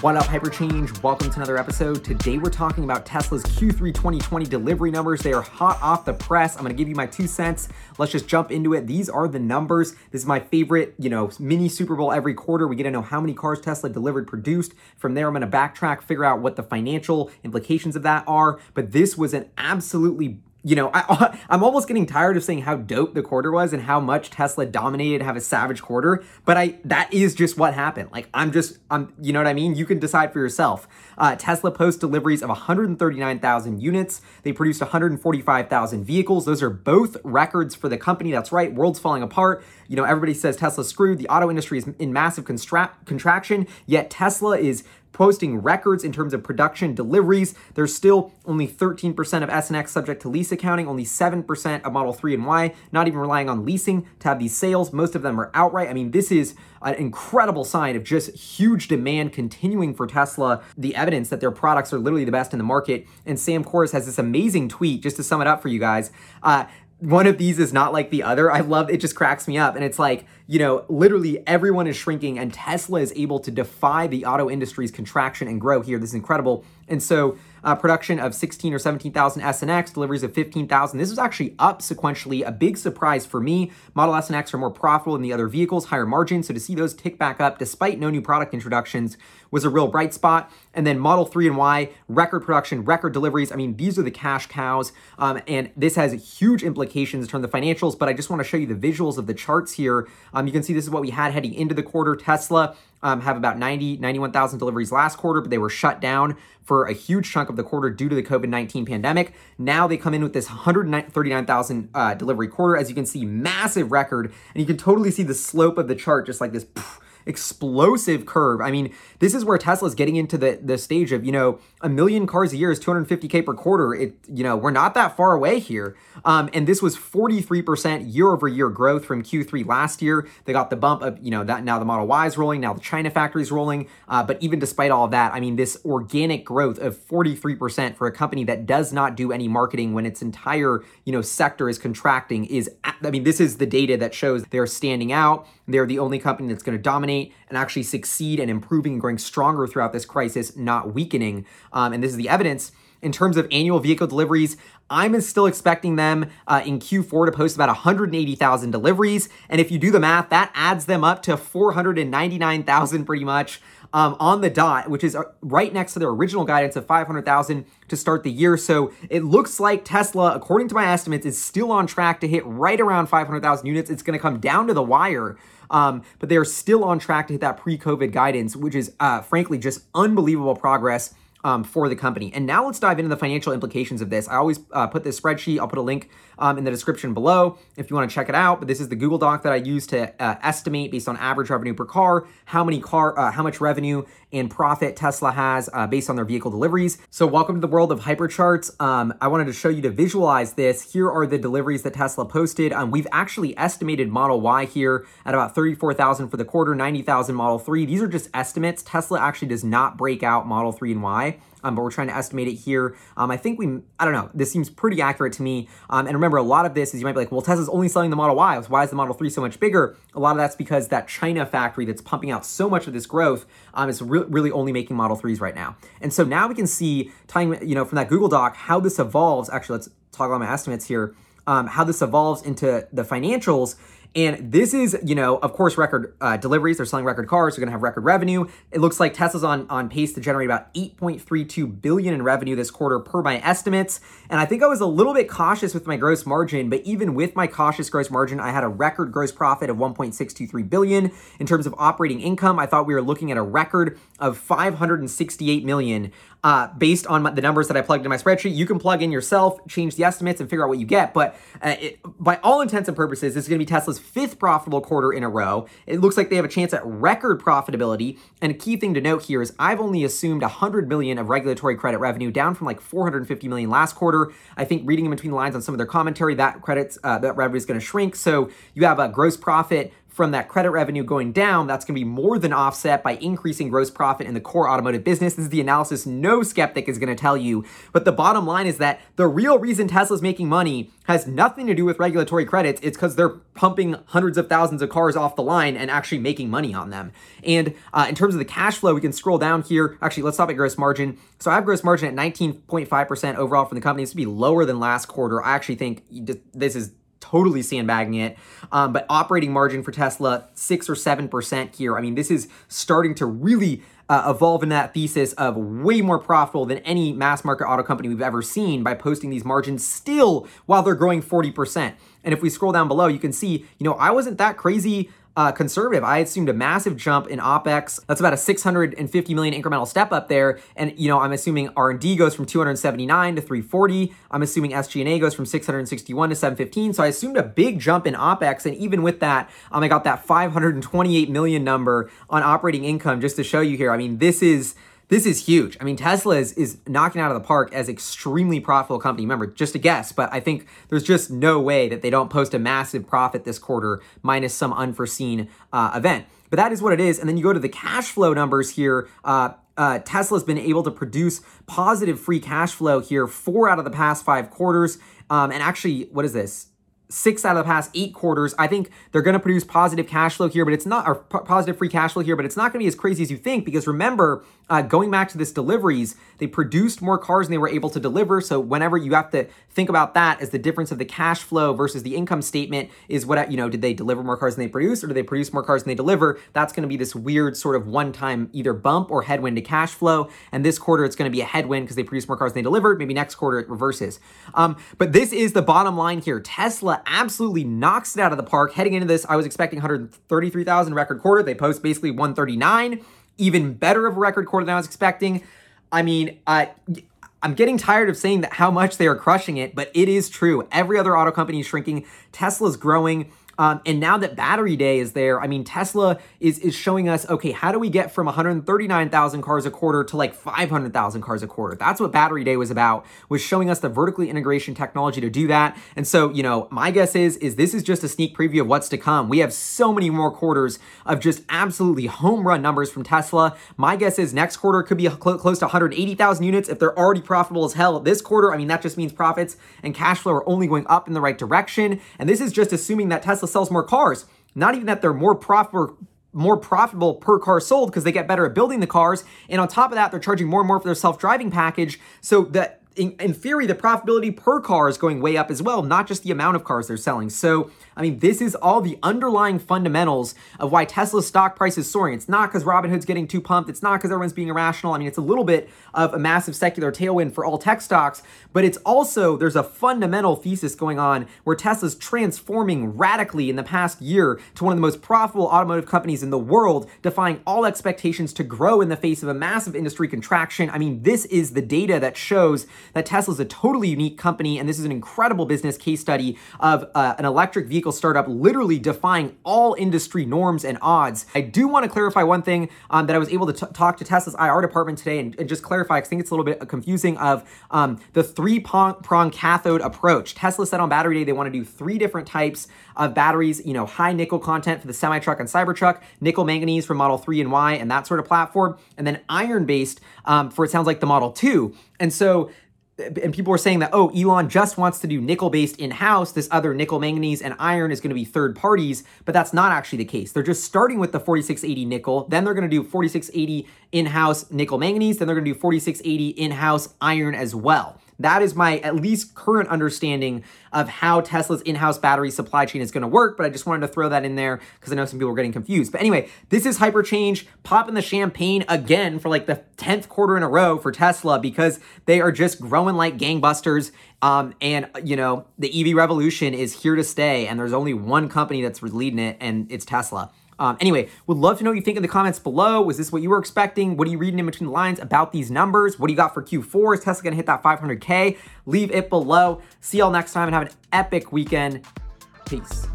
What up, HyperChange? Welcome to another episode. Today we're talking about Tesla's Q3 2020 delivery numbers. They are hot off the press. I'm going to give you my 2 cents. Let's just jump into it. These are the numbers. This is my favorite, mini Super Bowl every quarter. We get to know how many cars Tesla delivered, produced. From there, I'm going to backtrack, figure out what the financial implications of that are. But this was an absolutely I'm almost getting tired of saying how dope the quarter was and how much Tesla dominated, have a savage quarter, but that is just what happened. Like, I'm you know what I mean? You can decide for yourself. Tesla post deliveries of 139,000 units. They produced 145,000 vehicles. Those are both records for the company. That's right. World's falling apart. Everybody says Tesla's screwed. The auto industry is in massive contraction, yet Tesla is posting records in terms of production deliveries. There's still only 13% of S and X subject to lease accounting, only 7% of Model 3 and Y, not even relying on leasing to have these sales. Most of them are outright. I mean, this is an incredible sign of just huge demand continuing for Tesla, the evidence that their products are literally the best in the market. And Sam Kors has this amazing tweet, just to sum it up for you guys. One of these is not like the other. I love it. Just cracks me up. And it's like, literally everyone is shrinking and Tesla is able to defy the auto industry's contraction and grow here. This is incredible. And so production of 16 or 17,000 S and X, deliveries of 15,000. This was actually up sequentially, a big surprise for me. Model S and X are more profitable than the other vehicles, higher margin. So to see those tick back up despite no new product introductions was a real bright spot. And then Model 3 and Y, record production, record deliveries. I mean, these are the cash cows. And this has huge implications in terms of financials, but I just want to show you the visuals of the charts here. You can see this is what we had heading into the quarter. Tesla have about 91,000 deliveries last quarter, but they were shut down for a huge chunk of the quarter due to the COVID-19 pandemic. Now they come in with this 139,000 delivery quarter. As you can see, massive record. And you can totally see the slope of the chart, just like this explosive curve. I mean, this is where Tesla's getting into the stage of, 1 million cars a year is 250K per quarter. We're not that far away here. And this was 43% year over year growth from Q3 last year. They got the bump of, that now the Model Y is rolling, now the China factory's rolling. But even despite all of that, I mean, this organic growth of 43% for a company that does not do any marketing when its entire, sector is contracting this is the data that shows they're standing out. They're the only company that's going to dominate and actually succeed and improving and growing stronger throughout this crisis, not weakening. And this is the evidence. In terms of annual vehicle deliveries, I'm still expecting them in Q4 to post about 180,000 deliveries. And if you do the math, that adds them up to 499,000 pretty much on the dot, which is right next to their original guidance of 500,000 to start the year. So it looks like Tesla, according to my estimates, is still on track to hit right around 500,000 units. It's going to come down to the wire. But they are still on track to hit that pre-COVID guidance, which is frankly just unbelievable progress for the company. And now let's dive into the financial implications of this. I always put this spreadsheet. I'll put a link in the description below if you want to check it out. But this is the Google Doc that I use to estimate based on average revenue per car, how much revenue and profit Tesla has based on their vehicle deliveries. So welcome to the world of hypercharts. I wanted to show you to visualize this. Here are the deliveries that Tesla posted. We've actually estimated Model Y here at about 34,000 for the quarter, 90,000 Model 3. These are just estimates. Tesla actually does not break out Model 3 and Y. But we're trying to estimate it here. I don't know, this seems pretty accurate to me. And remember, a lot of this is you might be like, well, Tesla's only selling the Model Y. Why is the Model 3 so much bigger? A lot of that's because that China factory that's pumping out so much of this growth is really only making Model 3s right now. And so now we can see, tying, from that Google Doc, how this evolves. Actually, let's toggle on my estimates here. How this evolves into the financials. And this is, of course, record deliveries. They're selling record cars. They're going to have record revenue. It looks like Tesla's on pace to generate about $8.32 billion in revenue this quarter per my estimates. And I think I was a little bit cautious with my gross margin, but even with my cautious gross margin, I had a record gross profit of $1.623 billion. In terms of operating income, I thought we were looking at a record of $568 million based on the numbers that I plugged in my spreadsheet. You can plug in yourself, change the estimates, and figure out what you get. But by all intents and purposes, this is going to be Tesla's 5th profitable quarter in a row. It looks like they have a chance at record profitability. And a key thing to note here is I've only assumed $100 million of regulatory credit revenue, down from like $450 million last quarter. I think reading in between the lines on some of their commentary, that revenue is going to shrink. So you have a gross profit from that credit revenue going down, that's going to be more than offset by increasing gross profit in the core automotive business. This is the analysis no skeptic is going to tell you. But the bottom line is that the real reason Tesla's making money has nothing to do with regulatory credits. It's because they're pumping hundreds of thousands of cars off the line and actually making money on them. And in terms of the cash flow, we can scroll down here. Actually, let's stop at gross margin. So I have gross margin at 19.5% overall from the company. This would be lower than last quarter. I actually think this is totally sandbagging it. But operating margin for Tesla, 6 or 7% here. I mean, this is starting to really evolve in that thesis of way more profitable than any mass market auto company we've ever seen by posting these margins still while they're growing 40%. And if we scroll down below, you can see, you know, I wasn't that crazy conservative. I assumed a massive jump in OpEx. That's about a $650 million incremental step up there. And, you know, I'm assuming R&D goes from 279 to 340. I'm assuming SG&A goes from 661 to 715. So I assumed a big jump in OpEx. And even with that, I got that $528 million number on operating income just to show you here. I mean, this is huge. I mean, Tesla is knocking out of the park as extremely profitable company. Remember, just a guess, but I think there's just no way that they don't post a massive profit this quarter minus some unforeseen event. But that is what it is. And then you go to the cash flow numbers here. Tesla's been able to produce positive free cash flow here 4 out of the past 5 quarters. And actually, what is this? 6 out of the past 8 quarters. I think they're going to produce positive cash flow here, but it's not, or positive free cash flow here, but it's not going to be as crazy as you think, because remember, going back to this deliveries, they produced more cars than they were able to deliver. So whenever you have to think about that as the difference of the cash flow versus the income statement is what, you know, did they deliver more cars than they produced, or did they produce more cars than they deliver? That's going to be this weird sort of one-time either bump or headwind to cash flow. And this quarter, it's going to be a headwind because they produced more cars than they delivered. Maybe next quarter it reverses. But this is the bottom line here. Tesla absolutely knocks it out of the park. Heading into this, I was expecting 133,000 record quarter. They post basically 139, even better of a record quarter than I was expecting. I mean, I'm getting tired of saying that how much they are crushing it, but it is true. Every other auto company is shrinking. Tesla's growing. And now that Battery Day is there, I mean, Tesla is showing us, okay, how do we get from 139,000 cars a quarter to like 500,000 cars a quarter? That's what Battery Day was about, was showing us the vertically integration technology to do that. And so, you know, my guess is this is just a sneak preview of what's to come. We have so many more quarters of just absolutely home run numbers from Tesla. My guess is next quarter could be close to 180,000 units. If they're already profitable as hell this quarter, I mean, that just means profits and cash flow are only going up in the right direction. And this is just assuming that Tesla sells more cars, not even that they're more profitable per car sold, because they get better at building the cars. And on top of that, they're charging more and more for their self-driving package. So that in theory, the profitability per car is going way up as well, not just the amount of cars they're selling. So, I mean, this is all the underlying fundamentals of why Tesla's stock price is soaring. It's not because Robinhood's getting too pumped. It's not because everyone's being irrational. I mean, it's a little bit of a massive secular tailwind for all tech stocks, but it's also, there's a fundamental thesis going on where Tesla's transforming radically in the past year to one of the most profitable automotive companies in the world, defying all expectations to grow in the face of a massive industry contraction. I mean, this is the data that shows that Tesla's a totally unique company, and this is an incredible business case study of an electric vehicle startup literally defying all industry norms and odds. I do want to clarify one thing that I was able to talk to Tesla's IR department today and just clarify, because I think it's a little bit confusing, of the three-prong cathode approach. Tesla said on Battery Day they want to do 3 different types of batteries, you know, high nickel content for the semi-truck and Cybertruck, nickel manganese for Model 3 and Y and that sort of platform, and then iron-based for, it sounds like, the Model 2. And people are saying that, oh, Elon just wants to do nickel-based in-house. This other nickel, manganese, and iron is going to be third parties, but that's not actually the case. They're just starting with the 4680 nickel. Then they're going to do 4680 in-house nickel manganese. Then they're going to do 4680 in-house iron as well. That is my at least current understanding of how Tesla's in-house battery supply chain is going to work, but I just wanted to throw that in there because I know some people are getting confused. But anyway, this is HyperChange, popping the champagne again for like the 10th quarter in a row for Tesla, because they are just growing like gangbusters. And, you know, the EV revolution is here to stay, and there's only one company that's leading it, and it's Tesla. Anyway, would love to know what you think in the comments below. Was this what you were expecting? What are you reading in between the lines about these numbers? What do you got for Q4? Is Tesla going to hit that 500K? Leave it below. See y'all next time and have an epic weekend. Peace.